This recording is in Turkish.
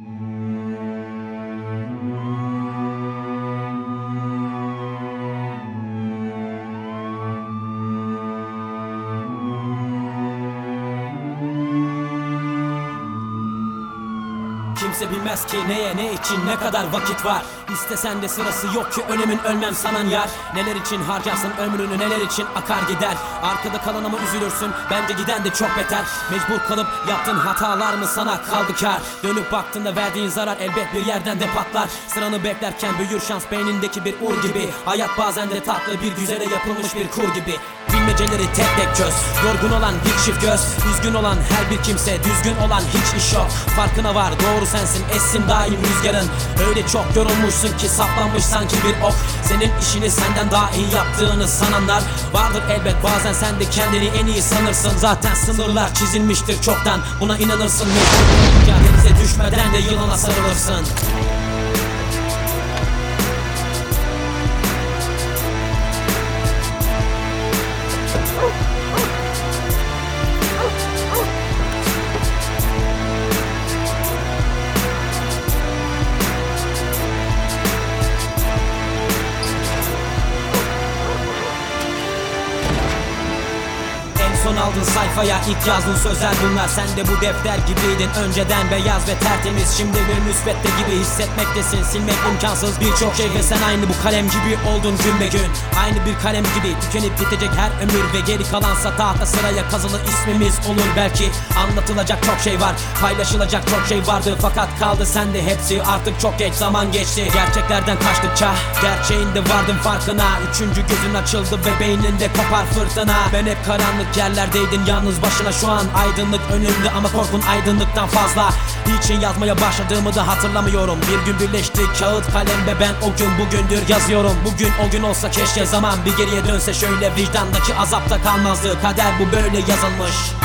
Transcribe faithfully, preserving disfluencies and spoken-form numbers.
Kimse bilmez ki neye ne için ne kadar vakit var. İstesen de sırası yok ki önemin ölmem sanan yar. Neler için harcarsın ömrünü, neler için akar gider. Arkada kalan ama üzülürsün, bence giden de çok beter. Mecbur kalıp yaptığın hatalar mı sana kaldı kar? Dönüp baktığında verdiğin zarar elbet bir yerden de patlar. Sıranı beklerken büyür şans beynindeki bir ur gibi. Hayat bazen de tatlı bir güzele yapılmış bir kur gibi. Bilmeceleri tek tek çöz, yorgun olan bir çift göz. Üzgün olan her bir kimse, düzgün olan hiç iş yok. Farkına var doğru sensin, essin daim rüzgarın. Öyle çok yorulmuşsun ki saplanmış sanki bir ok. Senin işini senden daha iyi yaptığını sananlar vardır elbet. Bazen sen de kendini en iyi sanırsın. Zaten sınırlar çizilmiştir çoktan, buna inanırsın. Mücadelenize düşmeden de yılana sarılırsın. Son aldın sayfaya ilk yazdığın sözler bunlar. Sen de bu defter gibiydin önceden, beyaz ve tertemiz. Şimdi bir müsbette gibi hissetmektesin. Silmek imkansız birçok şey ve sen aynı bu kalem gibi oldun gün be gün. Aynı bir kalem gibi tükenip bitecek her ömür. Ve geri kalansa tahta sıraya kazılı ismimiz olur belki. Anlatılacak çok şey var, paylaşılacak çok şey vardı. Fakat kaldı sende hepsi, artık çok geç, zaman geçti. Gerçeklerden kaçtıkça gerçeğinde vardın farkına. Üçüncü gözün açıldı ve beyninde kopar fırtına. Ben hep karanlık yerler neredeydin yalnız başına şu an. Aydınlık önümde ama korkun aydınlıktan fazla. Niçin yazmaya başladığımı da hatırlamıyorum. Bir gün birleşti kağıt kalem ve ben o gün bugündür yazıyorum. Bugün o gün olsa keşke, zaman bir geriye dönse şöyle. Vicdandaki azapta kalmazdı, kader bu böyle yazılmış.